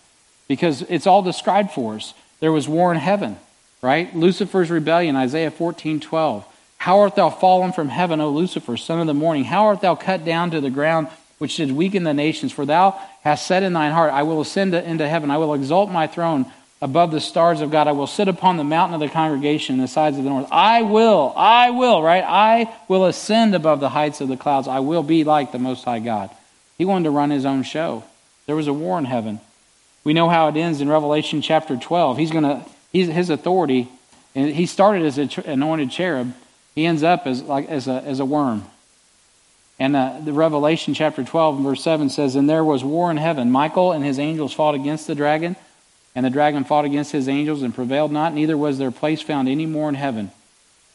because it's all described for us. There was war in heaven, right? Lucifer's rebellion, Isaiah 14:12. How art thou fallen from heaven, O Lucifer, son of the morning? How art thou cut down to the ground, which did weaken the nations? For thou hast said in thine heart, I will ascend into heaven. I will exalt my throne above the stars of God. I will sit upon the mountain of the congregation in the sides of the north. I will, right? I will ascend above the heights of the clouds. I will be like the Most High God. He wanted to run his own show. There was a war in heaven. We know how it ends in Revelation chapter 12. His authority, and he started as an anointed cherub. He ends up as a worm. And the Revelation chapter 12 and verse 7 says, and there was war in heaven. Michael and his angels fought against the dragon, and the dragon fought against his angels and prevailed not, neither was their place found any more in heaven.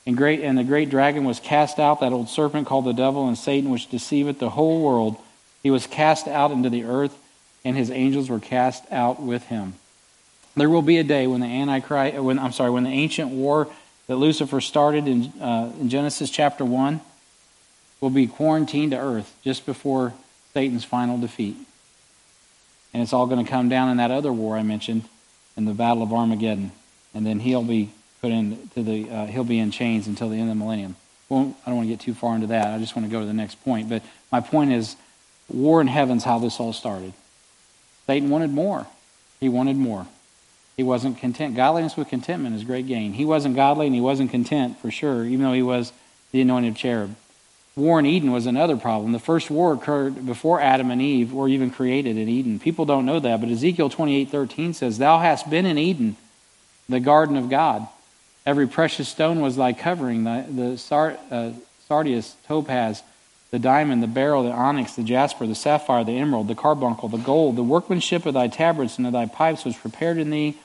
And the great dragon was cast out, that old serpent called the devil and Satan, which deceiveth the whole world. He was cast out into the earth, and his angels were cast out with him. There will be a day when when the ancient war that Lucifer started in Genesis chapter 1 will be quarantined to earth just before Satan's final defeat. And it's all going to come down in that other war I mentioned, in the Battle of Armageddon. And then he'll be put into he'll be in chains until the end of the millennium. Well, I don't want to get too far into that. I just want to go to the next point. But my point is, war in heaven's how this all started. Satan wanted more. He wanted more. He wasn't content. Godliness with contentment is great gain. He wasn't godly and he wasn't content for sure, even though he was the anointed cherub. War in Eden was another problem. The first war occurred before Adam and Eve were even created in Eden. People don't know that, but Ezekiel 28:13 says, thou hast been in Eden, the garden of God. Every precious stone was thy covering, the sardius, topaz, the diamond, the beryl, the onyx, the jasper, the sapphire, the emerald, the carbuncle, the gold, the workmanship of thy tabrets and of thy pipes was prepared in thee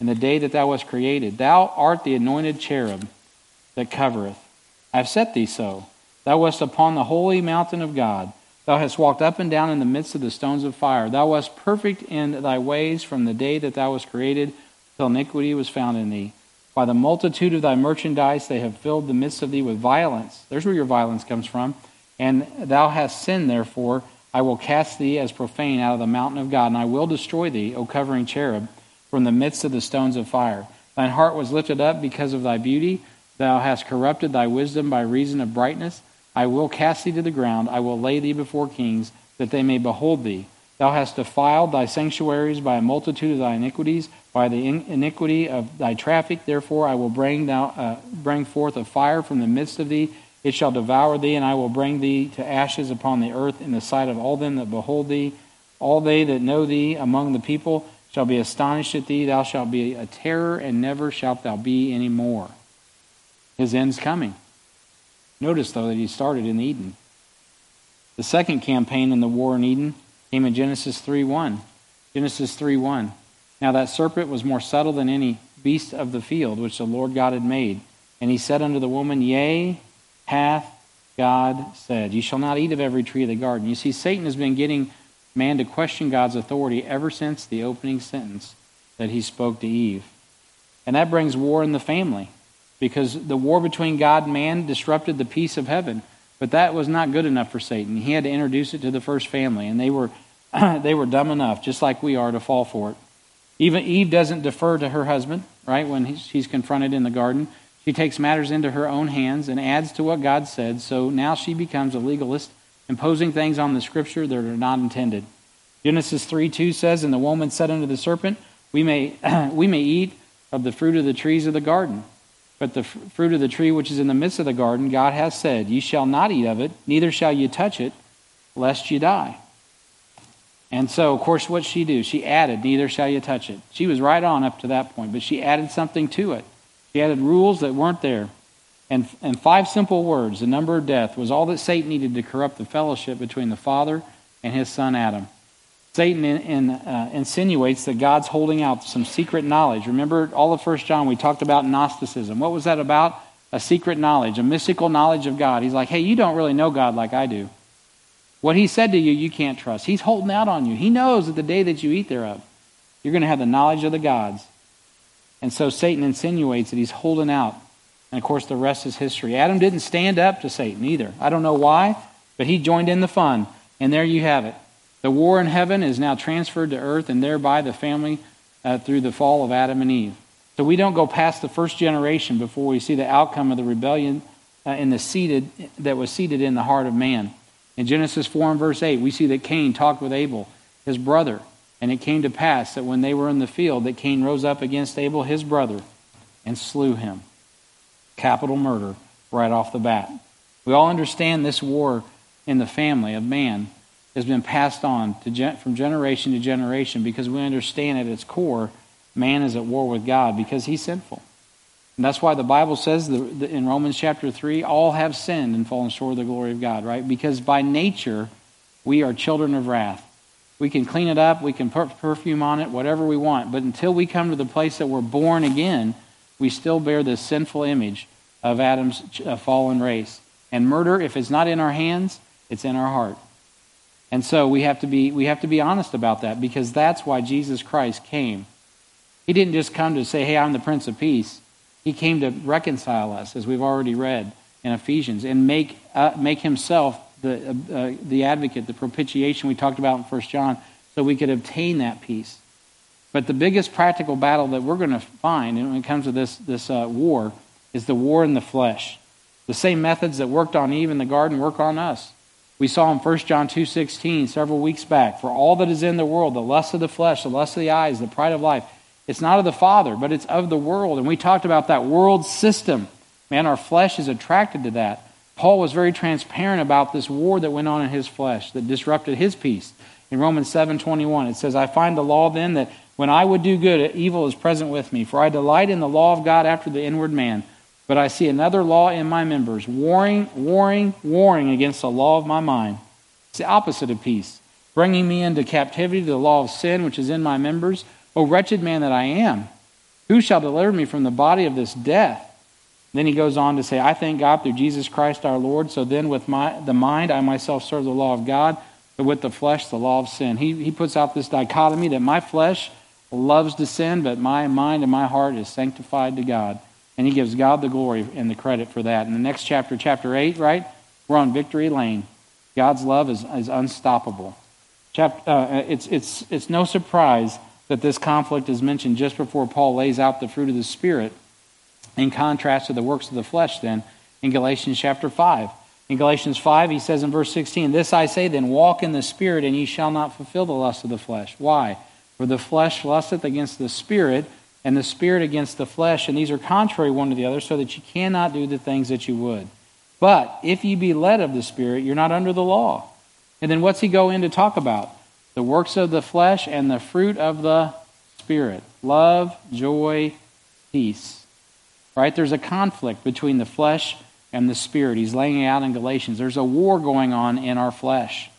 in the day that thou wast created. Thou art the anointed cherub that covereth. I have set thee so. Thou wast upon the holy mountain of God. Thou hast walked up and down in the midst of the stones of fire. Thou wast perfect in thy ways from the day that thou wast created till iniquity was found in thee. By the multitude of thy merchandise they have filled the midst of thee with violence. There's where your violence comes from. And thou hast sinned, therefore I will cast thee as profane out of the mountain of God, and I will destroy thee, O covering cherub, from the midst of the stones of fire. Thine heart was lifted up because of thy beauty. Thou hast corrupted thy wisdom by reason of brightness. I will cast thee to the ground. I will lay thee before kings, that they may behold thee. Thou hast defiled thy sanctuaries by a multitude of thy iniquities, by the iniquity of thy traffic. Therefore I will bring forth a fire from the midst of thee. It shall devour thee, and I will bring thee to ashes upon the earth in the sight of all them that behold thee. All they that know thee among the people shall be astonished at thee. Thou shalt be a terror, and never shalt thou be any more. His end's coming. Notice, though, that he started in Eden. The second campaign in the war in Eden came in Genesis 3:1. Genesis 3:1. Now that serpent was more subtle than any beast of the field which the Lord God had made. And he said unto the woman, yea, hath God said, ye shall not eat of every tree of the garden. You see, Satan has been getting man to question God's authority ever since the opening sentence that he spoke to Eve. And that brings war in the family, because the war between God and man disrupted the peace of heaven. But that was not good enough for Satan. He had to introduce it to the first family, and they were dumb enough, just like we are, to fall for it. Even Eve doesn't defer to her husband, right, when she's confronted in the garden. She takes matters into her own hands and adds to what God said, so now she becomes a legalist, imposing things on the Scripture that are not intended. Genesis 3:2 says, and the woman said unto the serpent, we may eat of the fruit of the trees of the garden, but the fruit of the tree which is in the midst of the garden, God hath said, ye shall not eat of it, neither shall ye touch it, lest ye die. And so, of course, what she do? She added, neither shall ye touch it. She was right on up to that point, but she added something to it. She added rules that weren't there. And five simple words, the number of death, was all that Satan needed to corrupt the fellowship between the Father and his son Adam. Satan insinuates that God's holding out some secret knowledge. Remember, all of 1 John, we talked about Gnosticism. What was that about? A secret knowledge, a mystical knowledge of God. He's like, hey, you don't really know God like I do. What he said to you, you can't trust. He's holding out on you. He knows that the day that you eat thereof, you're going to have the knowledge of the gods. And so Satan insinuates that he's holding out. And, of course, the rest is history. Adam didn't stand up to Satan either. I don't know why, but he joined in the fun. And there you have it. The war in heaven is now transferred to earth, and thereby the family through the fall of Adam and Eve. So we don't go past the first generation before we see the outcome of the rebellion that was seated in the heart of man. In Genesis 4 and verse 8, we see that Cain talked with Abel, his brother, and it came to pass that when they were in the field, that Cain rose up against Abel, his brother, and slew him. Capital murder right off the bat. We all understand this war in the family of man has been passed on from generation to generation, because we understand at its core, man is at war with God because he's sinful. And that's why the Bible says in Romans chapter 3, all have sinned and fallen short of the glory of God, right? Because by nature, we are children of wrath. We can clean it up, we can put perfume on it, whatever we want, but until we come to the place that we're born again, we still bear this sinful image of Adam's fallen race. And murder, if it's not in our hands, it's in our heart. And so we have to be honest about that, because that's why Jesus Christ came. He didn't just come to say, hey, I'm the Prince of Peace. He came to reconcile us, as we've already read in Ephesians, and make himself the advocate, the propitiation we talked about in 1 John, so we could obtain that peace. But the biggest practical battle that we're going to find when it comes to this war is the war in the flesh. The same methods that worked on Eve in the garden work on us. We saw in 1 John 2:16 several weeks back, for all that is in the world, the lust of the flesh, the lust of the eyes, the pride of life, it's not of the Father, but it's of the world. And we talked about that world system. Man, our flesh is attracted to that. Paul was very transparent about this war that went on in his flesh that disrupted his peace. In Romans 7:21, it says, I find the law then that when I would do good, evil is present with me. For I delight in the law of God after the inward man. But I see another law in my members, warring against the law of my mind. It's the opposite of peace, bringing me into captivity to the law of sin, which is in my members. O wretched man that I am, who shall deliver me from the body of this death? Then he goes on to say, I thank God through Jesus Christ our Lord. So then with the mind I myself serve the law of God, but with the flesh the law of sin. He puts out this dichotomy that my flesh loves to sin, but my mind and my heart is sanctified to God. And he gives God the glory and the credit for that. In the next chapter, chapter 8, right? We're on victory lane. God's love is unstoppable. It's no surprise that this conflict is mentioned just before Paul lays out the fruit of the Spirit in contrast to the works of the flesh then in Galatians chapter 5. In Galatians 5, he says in verse 16, This I say then, walk in the Spirit, and ye shall not fulfill the lust of the flesh. Why? For the flesh lusteth against the Spirit, and the Spirit against the flesh, and these are contrary one to the other, so that you cannot do the things that you would. But if ye be led of the Spirit, you're not under the law. And then what's he go in to talk about? The works of the flesh and the fruit of the Spirit. Love, joy, peace. Right? There's a conflict between the flesh and the Spirit. He's laying it out in Galatians. There's a war going on in our flesh.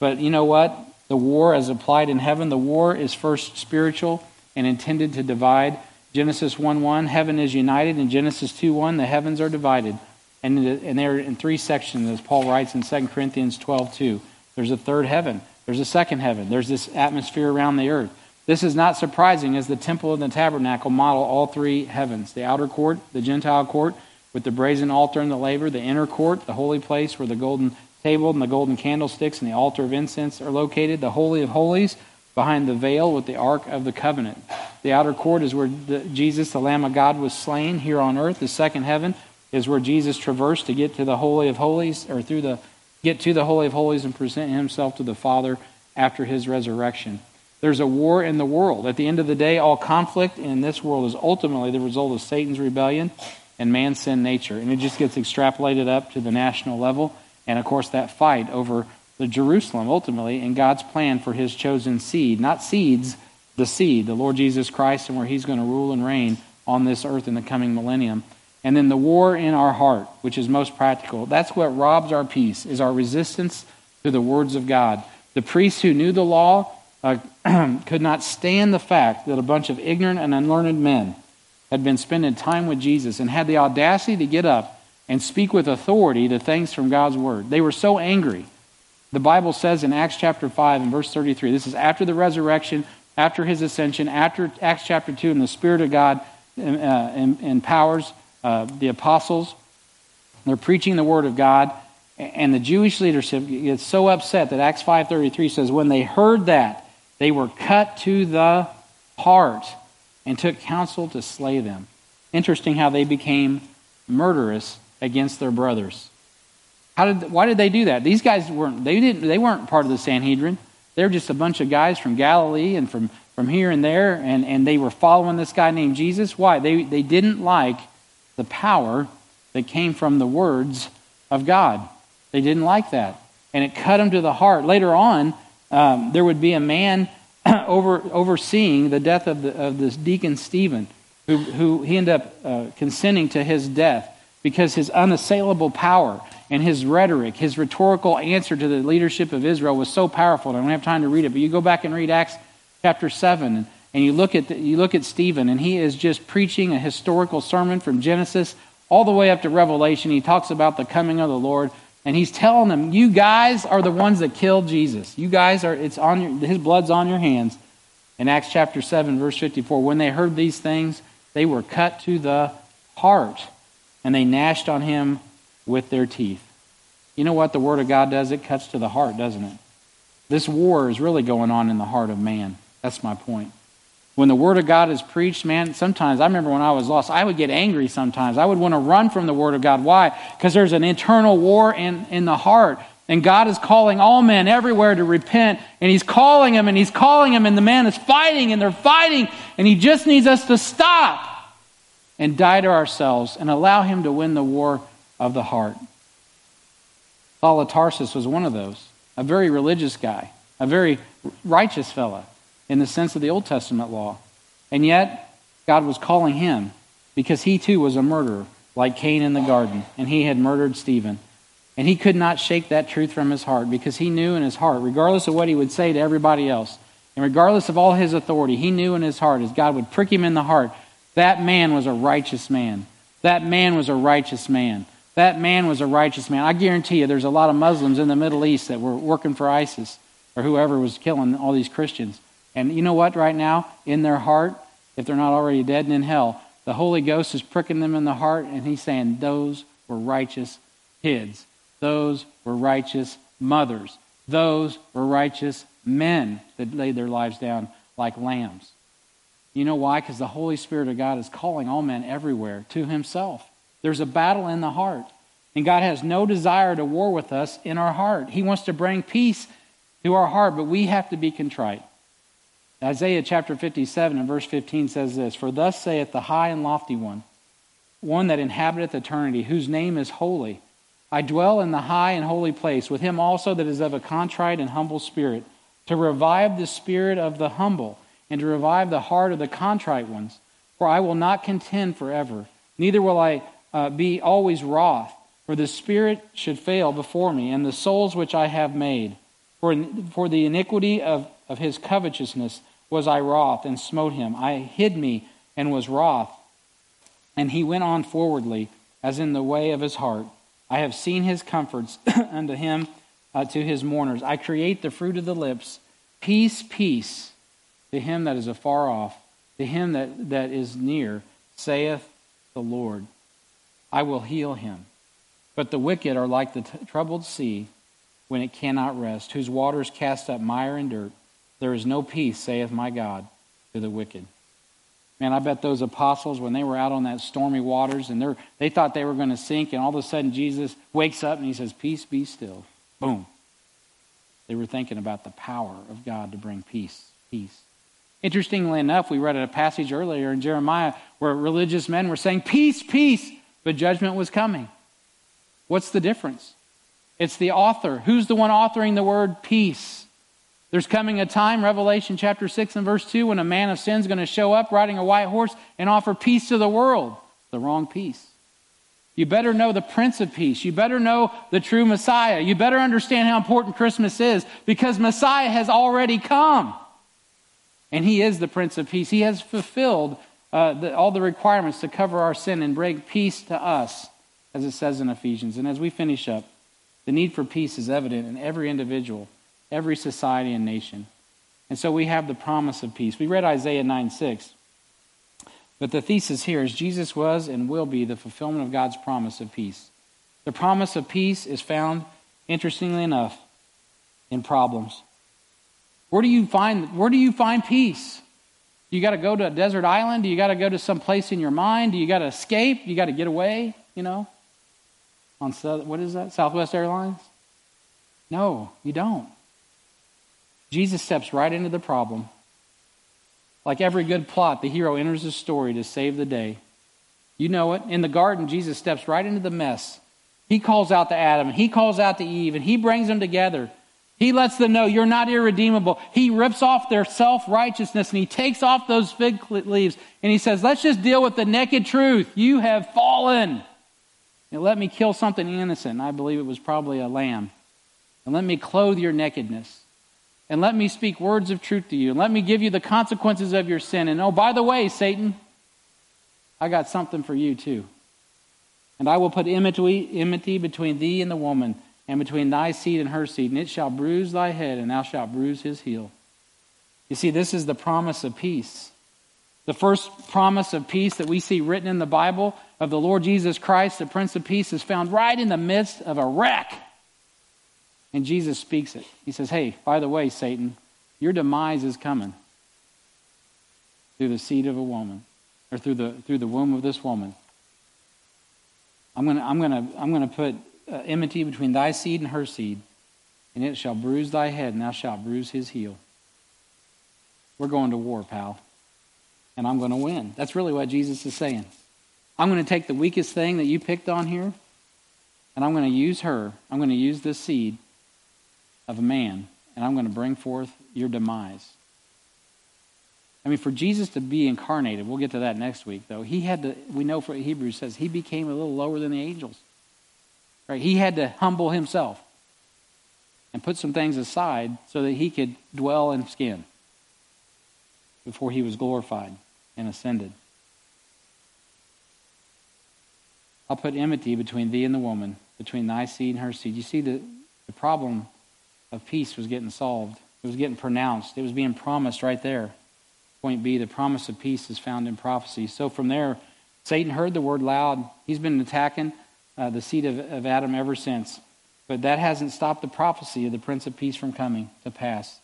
But you know what? The war as applied in heaven, the war is first spiritual and intended to divide. Genesis 1:1, heaven is united. In Genesis 2:1, the heavens are divided. And they're in three sections, as Paul writes in 2 Corinthians 12:2. There's a third heaven. There's a second heaven. There's this atmosphere around the earth. This is not surprising, as the temple and the tabernacle model all three heavens. The outer court, the Gentile court, with the brazen altar and the laver. The inner court, the holy place where the golden table and the golden candlesticks and the altar of incense are located. The Holy of Holies, behind the veil with the Ark of the Covenant. The outer court is where Jesus, the Lamb of God, was slain here on earth. The second heaven is where Jesus traversed to get to the Holy of Holies, or get to the Holy of Holies and present himself to the Father after his resurrection. There's a war in the world. At the end of the day, all conflict in this world is ultimately the result of Satan's rebellion and man's sin nature. And it just gets extrapolated up to the national level. And of course, that fight over the Jerusalem ultimately and God's plan for his chosen seed, not seeds, the seed, the Lord Jesus Christ, and where he's going to rule and reign on this earth in the coming millennium. And then the war in our heart, which is most practical. That's what robs our peace, is our resistance to the words of God. The priests who knew the law could not stand the fact that a bunch of ignorant and unlearned men had been spending time with Jesus and had the audacity to get up and speak with authority the things from God's word. They were so angry. The Bible says in Acts chapter 5 and verse 33, this is after the resurrection, after his ascension, after Acts chapter 2, and the Spirit of God empowers the apostles. They're preaching the word of God, And the Jewish leadership gets so upset that Acts 5:33 says, when they heard that, they were cut to the heart and took counsel to slay them. Interesting how they became murderous against their brothers. Why did they do that? These guys weren't part of the Sanhedrin. They were just a bunch of guys from Galilee and from here and there, and they were following this guy named Jesus. Why? They didn't like the power that came from the words of God. They didn't like that. And it cut them to the heart. Later on, there would be a man overseeing the death of this deacon Stephen, who he ended up consenting to his death because his unassailable power and his rhetoric, his rhetorical answer to the leadership of Israel was so powerful. And I don't have time to read it, but you go back and read Acts chapter 7 and you look at Stephen, and he is just preaching a historical sermon from Genesis all the way up to Revelation. He talks about the coming of the Lord. And he's telling them, you guys are the ones that killed Jesus. You guys are, his blood's on your hands. In Acts chapter 7, verse 54, when they heard these things, they were cut to the heart, and they gnashed on him with their teeth. You know what the Word of God does? It cuts to the heart, doesn't it? This war is really going on in the heart of man. That's my point. When the Word of God is preached, man, sometimes, I remember when I was lost, I would get angry sometimes. I would want to run from the Word of God. Why? Because there's an internal war in the heart. And God is calling all men everywhere to repent. And He's calling them, and He's calling them, and the man is fighting, and they're fighting. And He just needs us to stop and die to ourselves and allow Him to win the war of the heart. Saul of Tarsus was one of those. A very religious guy. A very righteous fella, in the sense of the Old Testament law. And yet, God was calling him because he too was a murderer, like Cain in the garden, and he had murdered Stephen. And he could not shake that truth from his heart because he knew in his heart, regardless of what he would say to everybody else, and regardless of all his authority, he knew in his heart, as God would prick him in the heart, that man was a righteous man. That man was a righteous man. That man was a righteous man. I guarantee you there's a lot of Muslims in the Middle East that were working for ISIS or whoever was killing all these Christians. And you know what, right now, in their heart, if they're not already dead and in hell, the Holy Ghost is pricking them in the heart, and He's saying, those were righteous kids. Those were righteous mothers. Those were righteous men that laid their lives down like lambs. You know why? Because the Holy Spirit of God is calling all men everywhere to Himself. There's a battle in the heart, and God has no desire to war with us in our heart. He wants to bring peace to our heart, but we have to be contrite. Isaiah chapter 57 and verse 15 says this, for thus saith the high and lofty one, one that inhabiteth eternity, whose name is holy. I dwell in the high and holy place, with him also that is of a contrite and humble spirit, to revive the spirit of the humble, and to revive the heart of the contrite ones. For I will not contend forever, neither will I be always wroth, for the spirit should fail before me, and the souls which I have made. For the iniquity of his covetousness was I wroth, and smote him. I hid me, and was wroth. And he went on forwardly, as in the way of his heart. I have seen his comforts unto him, to his mourners. I create the fruit of the lips. Peace, peace, to him that is afar off, to him that is near, saith the Lord. I will heal him. But the wicked are like the troubled sea, when it cannot rest, whose waters cast up mire and dirt. There is no peace, saith my God, to the wicked. Man, I bet those apostles, when they were out on that stormy waters, and they thought they were going to sink, and all of a sudden Jesus wakes up and He says, peace, be still. Boom. They were thinking about the power of God to bring peace, peace. Interestingly enough, we read a passage earlier in Jeremiah where religious men were saying, peace, peace, but judgment was coming. What's the difference? It's the author. Who's the one authoring the word peace? There's coming a time, Revelation chapter 6 and verse 2, when a man of sin is going to show up riding a white horse and offer peace to the world. The wrong peace. You better know the Prince of Peace. You better know the true Messiah. You better understand how important Christmas is, because Messiah has already come. And He is the Prince of Peace. He has fulfilled all the requirements to cover our sin and bring peace to us, as it says in Ephesians. And as we finish up, the need for peace is evident in every individual, every society and nation. And so we have the promise of peace. We read Isaiah 9:6. But the thesis here is Jesus was and will be the fulfillment of God's promise of peace. The promise of peace is found, interestingly enough, in problems. Where do you find peace? You got to go to a desert island? Do you got to go to some place in your mind? Do you got to escape? You got to get away, you know? On Southwest Airlines? No, you don't. Jesus steps right into the problem. Like every good plot, the hero enters the story to save the day. You know it. In the garden, Jesus steps right into the mess. He calls out to Adam, and he calls out to Eve, and he brings them together. He lets them know you're not irredeemable. He rips off their self-righteousness and he takes off those fig leaves and he says, let's just deal with the naked truth. You have fallen. And let me kill something innocent. I believe it was probably a lamb. And let me clothe your nakedness. And let me speak words of truth to you. And let me give you the consequences of your sin. And oh, by the way, Satan, I got something for you too. And I will put enmity between thee and the woman, and between thy seed and her seed, and it shall bruise thy head, and thou shalt bruise his heel. You see, this is the promise of peace. The first promise of peace that we see written in the Bible of the Lord Jesus Christ, the Prince of Peace, is found right in the midst of a wreck. And Jesus speaks it. He says, hey, by the way, Satan, your demise is coming through the seed of a woman, or through the womb of this woman. I'm gonna put enmity between thy seed and her seed, and it shall bruise thy head, and thou shalt bruise his heel. We're going to war, pal, and I'm going to win. That's really what Jesus is saying. I'm going to take the weakest thing that you picked on here, and I'm going to use her. I'm going to use this seed of a man, and I'm going to bring forth your demise. I mean, for Jesus to be incarnated, we'll get to that next week, though. He had to, we know from Hebrews says, he became a little lower than the angels. Right? He had to humble himself and put some things aside so that he could dwell in skin before he was glorified and ascended. I'll put enmity between thee and the woman, between thy seed and her seed. You see, the problem of peace was getting solved. It was getting pronounced. It was being promised right there. Point B, the promise of peace is found in prophecy. So from there, Satan heard the word loud. He's been attacking the seed of Adam ever since. But that hasn't stopped the prophecy of the Prince of Peace from coming to pass.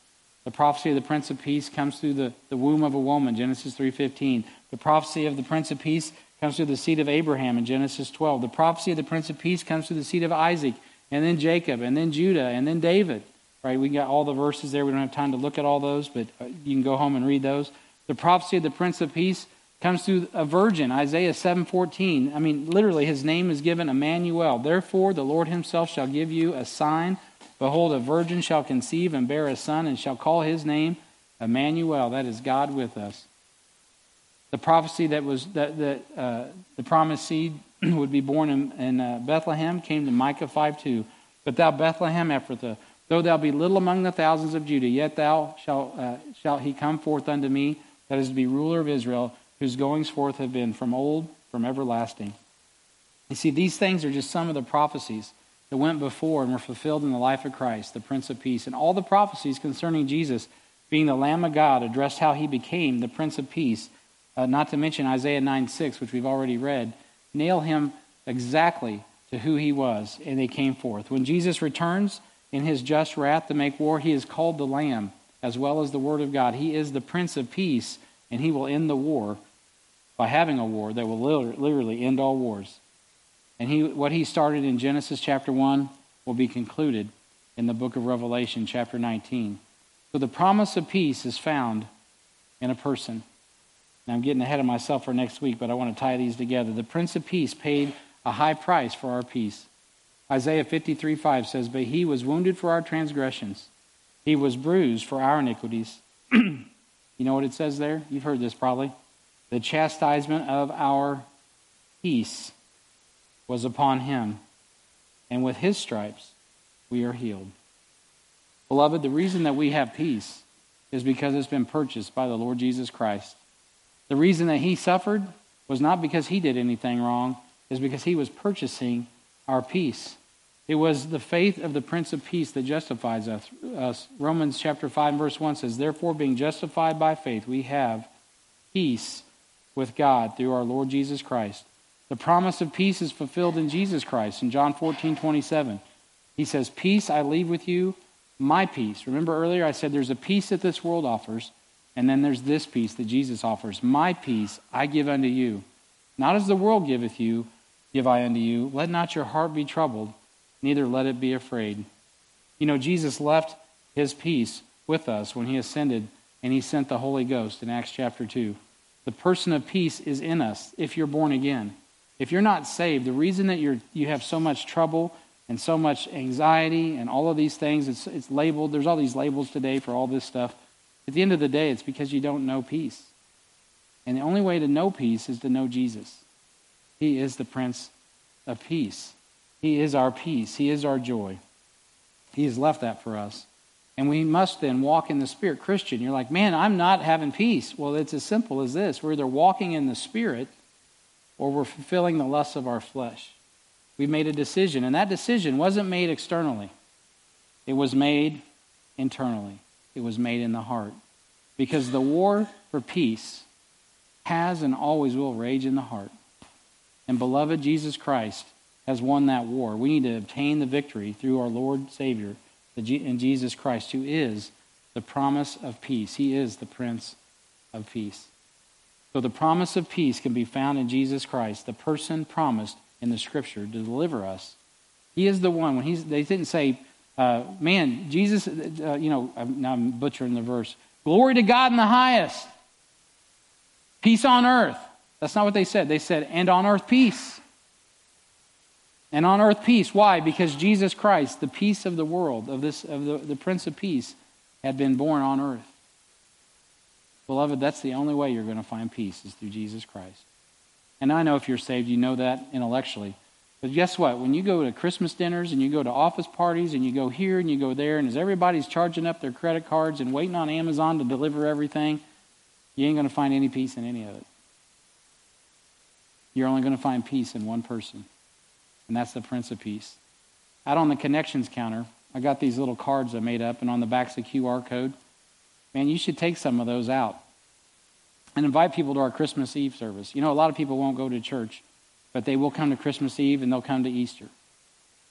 The prophecy of the Prince of Peace comes through the womb of a woman, Genesis 3:15. The prophecy of the Prince of Peace comes through the seed of Abraham in Genesis 12. The prophecy of the Prince of Peace comes through the seed of Isaac, and then Jacob, and then Judah, and then David. Right? We got all the verses there. We don't have time to look at all those, but you can go home and read those. The prophecy of the Prince of Peace comes through a virgin, Isaiah 7:14. I mean, literally, his name is given Emmanuel. Therefore, the Lord himself shall give you a sign. Behold, a virgin shall conceive and bear a son, and shall call his name Emmanuel. That is God with us. The prophecy that was the promised seed would be born in Bethlehem came to Micah 5:2. But thou Bethlehem Ephrathah, though thou be little among the thousands of Judah, yet thou shalt he come forth unto me, that is to be ruler of Israel, whose goings forth have been from old, from everlasting. You see, these things are just some of the prophecies that went before and were fulfilled in the life of Christ, the Prince of Peace. And all the prophecies concerning Jesus being the Lamb of God addressed how he became the Prince of Peace, not to mention Isaiah 9:6, which we've already read, nail him exactly to who he was, and they came forth. When Jesus returns in his just wrath to make war, he is called the Lamb as well as the Word of God. He is the Prince of Peace, and he will end the war by having a war that will literally end all wars. And what he started in Genesis chapter 1 will be concluded in the book of Revelation chapter 19. So the promise of peace is found in a person. Now I'm getting ahead of myself for next week, but I want to tie these together. The Prince of Peace paid a high price for our peace. Isaiah 53:5 says, but he was wounded for our transgressions. He was bruised for our iniquities. You know what it says there? You've heard this probably. The chastisement of our peace was upon him, and with his stripes we are healed. Beloved, the reason that we have peace is because it's been purchased by the Lord Jesus Christ. The reason that he suffered was not because he did anything wrong, is because he was purchasing our peace. It was the faith of the Prince of Peace that justifies us. Romans chapter 5 verse 1 says, therefore being justified by faith, we have peace with God through our Lord Jesus Christ, The promise of peace is fulfilled in Jesus Christ. In John 14:27, he says, "Peace I leave with you, my peace." Remember earlier I said there's a peace that this world offers, and then there's this peace that Jesus offers. "My peace I give unto you. Not as the world giveth you, give I unto you. Let not your heart be troubled, neither let it be afraid." You know, Jesus left his peace with us when he ascended, and he sent the Holy Ghost in Acts chapter 2. The person of peace is in us if you're born again. If you're not saved, the reason that you have so much trouble and so much anxiety and all of these things, it's labeled. There's all these labels today for all this stuff. At the end of the day, it's because you don't know peace. And the only way to know peace is to know Jesus. He is the Prince of Peace. He is our peace. He is our joy. He has left that for us. And we must then walk in the Spirit. Christian, you're like, man, I'm not having peace. Well, it's as simple as this. We're either walking in the Spirit or we're fulfilling the lusts of our flesh. We made a decision, and that decision wasn't made externally. It was made internally. It was made in the heart. Because the war for peace has and always will rage in the heart. And beloved, Jesus Christ has won that war. We need to obtain the victory through our Lord Savior in Jesus Christ, who is the promise of peace. He is the Prince of Peace. So the promise of peace can be found in Jesus Christ, the person promised in the Scripture to deliver us. He is the one. When they didn't say, man, Jesus, now I'm butchering the verse. Glory to God in the highest. Peace on earth. That's not what they said. They said, and on earth peace. And on earth peace. Why? Because Jesus Christ, the peace of the world, of the Prince of Peace, had been born on earth. Beloved, that's the only way you're going to find peace is through Jesus Christ. And I know if you're saved, you know that intellectually. But guess what? When you go to Christmas dinners and you go to office parties and you go here and you go there, and as everybody's charging up their credit cards and waiting on Amazon to deliver everything, you ain't going to find any peace in any of it. You're only going to find peace in one person, and that's the Prince of Peace. Out on the connections counter, I got these little cards I made up, and on the back's a QR code. Man, you should take some of those out and invite people to our Christmas Eve service. You know, a lot of people won't go to church, but they will come to Christmas Eve and they'll come to Easter.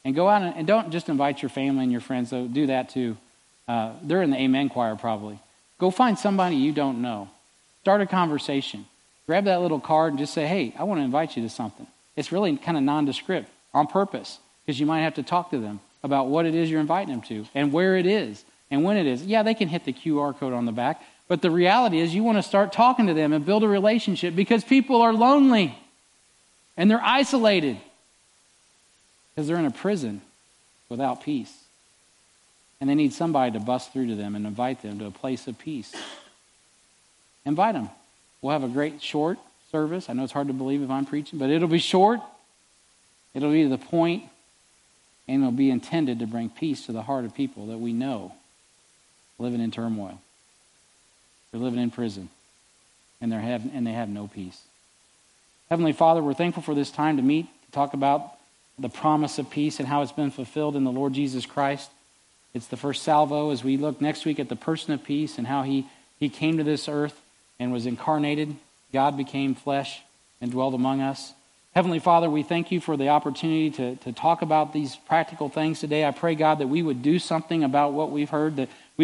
And go out and don't just invite your family and your friends, though. Do that too. They're in the Amen choir probably. Go find somebody you don't know. Start a conversation. Grab that little card and just say, hey, I want to invite you to something. It's really kind of nondescript on purpose because you might have to talk to them about what it is you're inviting them to and where it is. And when it is, yeah, they can hit the QR code on the back, but the reality is you want to start talking to them and build a relationship because people are lonely and they're isolated because they're in a prison without peace. And they need somebody to bust through to them and invite them to a place of peace. Invite them. We'll have a great short service. I know it's hard to believe if I'm preaching, but it'll be short. It'll be to the point, and it'll be intended to bring peace to the heart of people that we know living in turmoil. They're living in prison, and they have no peace. Heavenly Father, we're thankful for this time to meet, to talk about the promise of peace and how it's been fulfilled in the Lord Jesus Christ. It's the first salvo as we look next week at the person of peace and how he came to this earth and was incarnated. God became flesh and dwelt among us. Heavenly Father, we thank you for the opportunity to talk about these practical things today. I pray, God, that we would do something about what we've heard, that we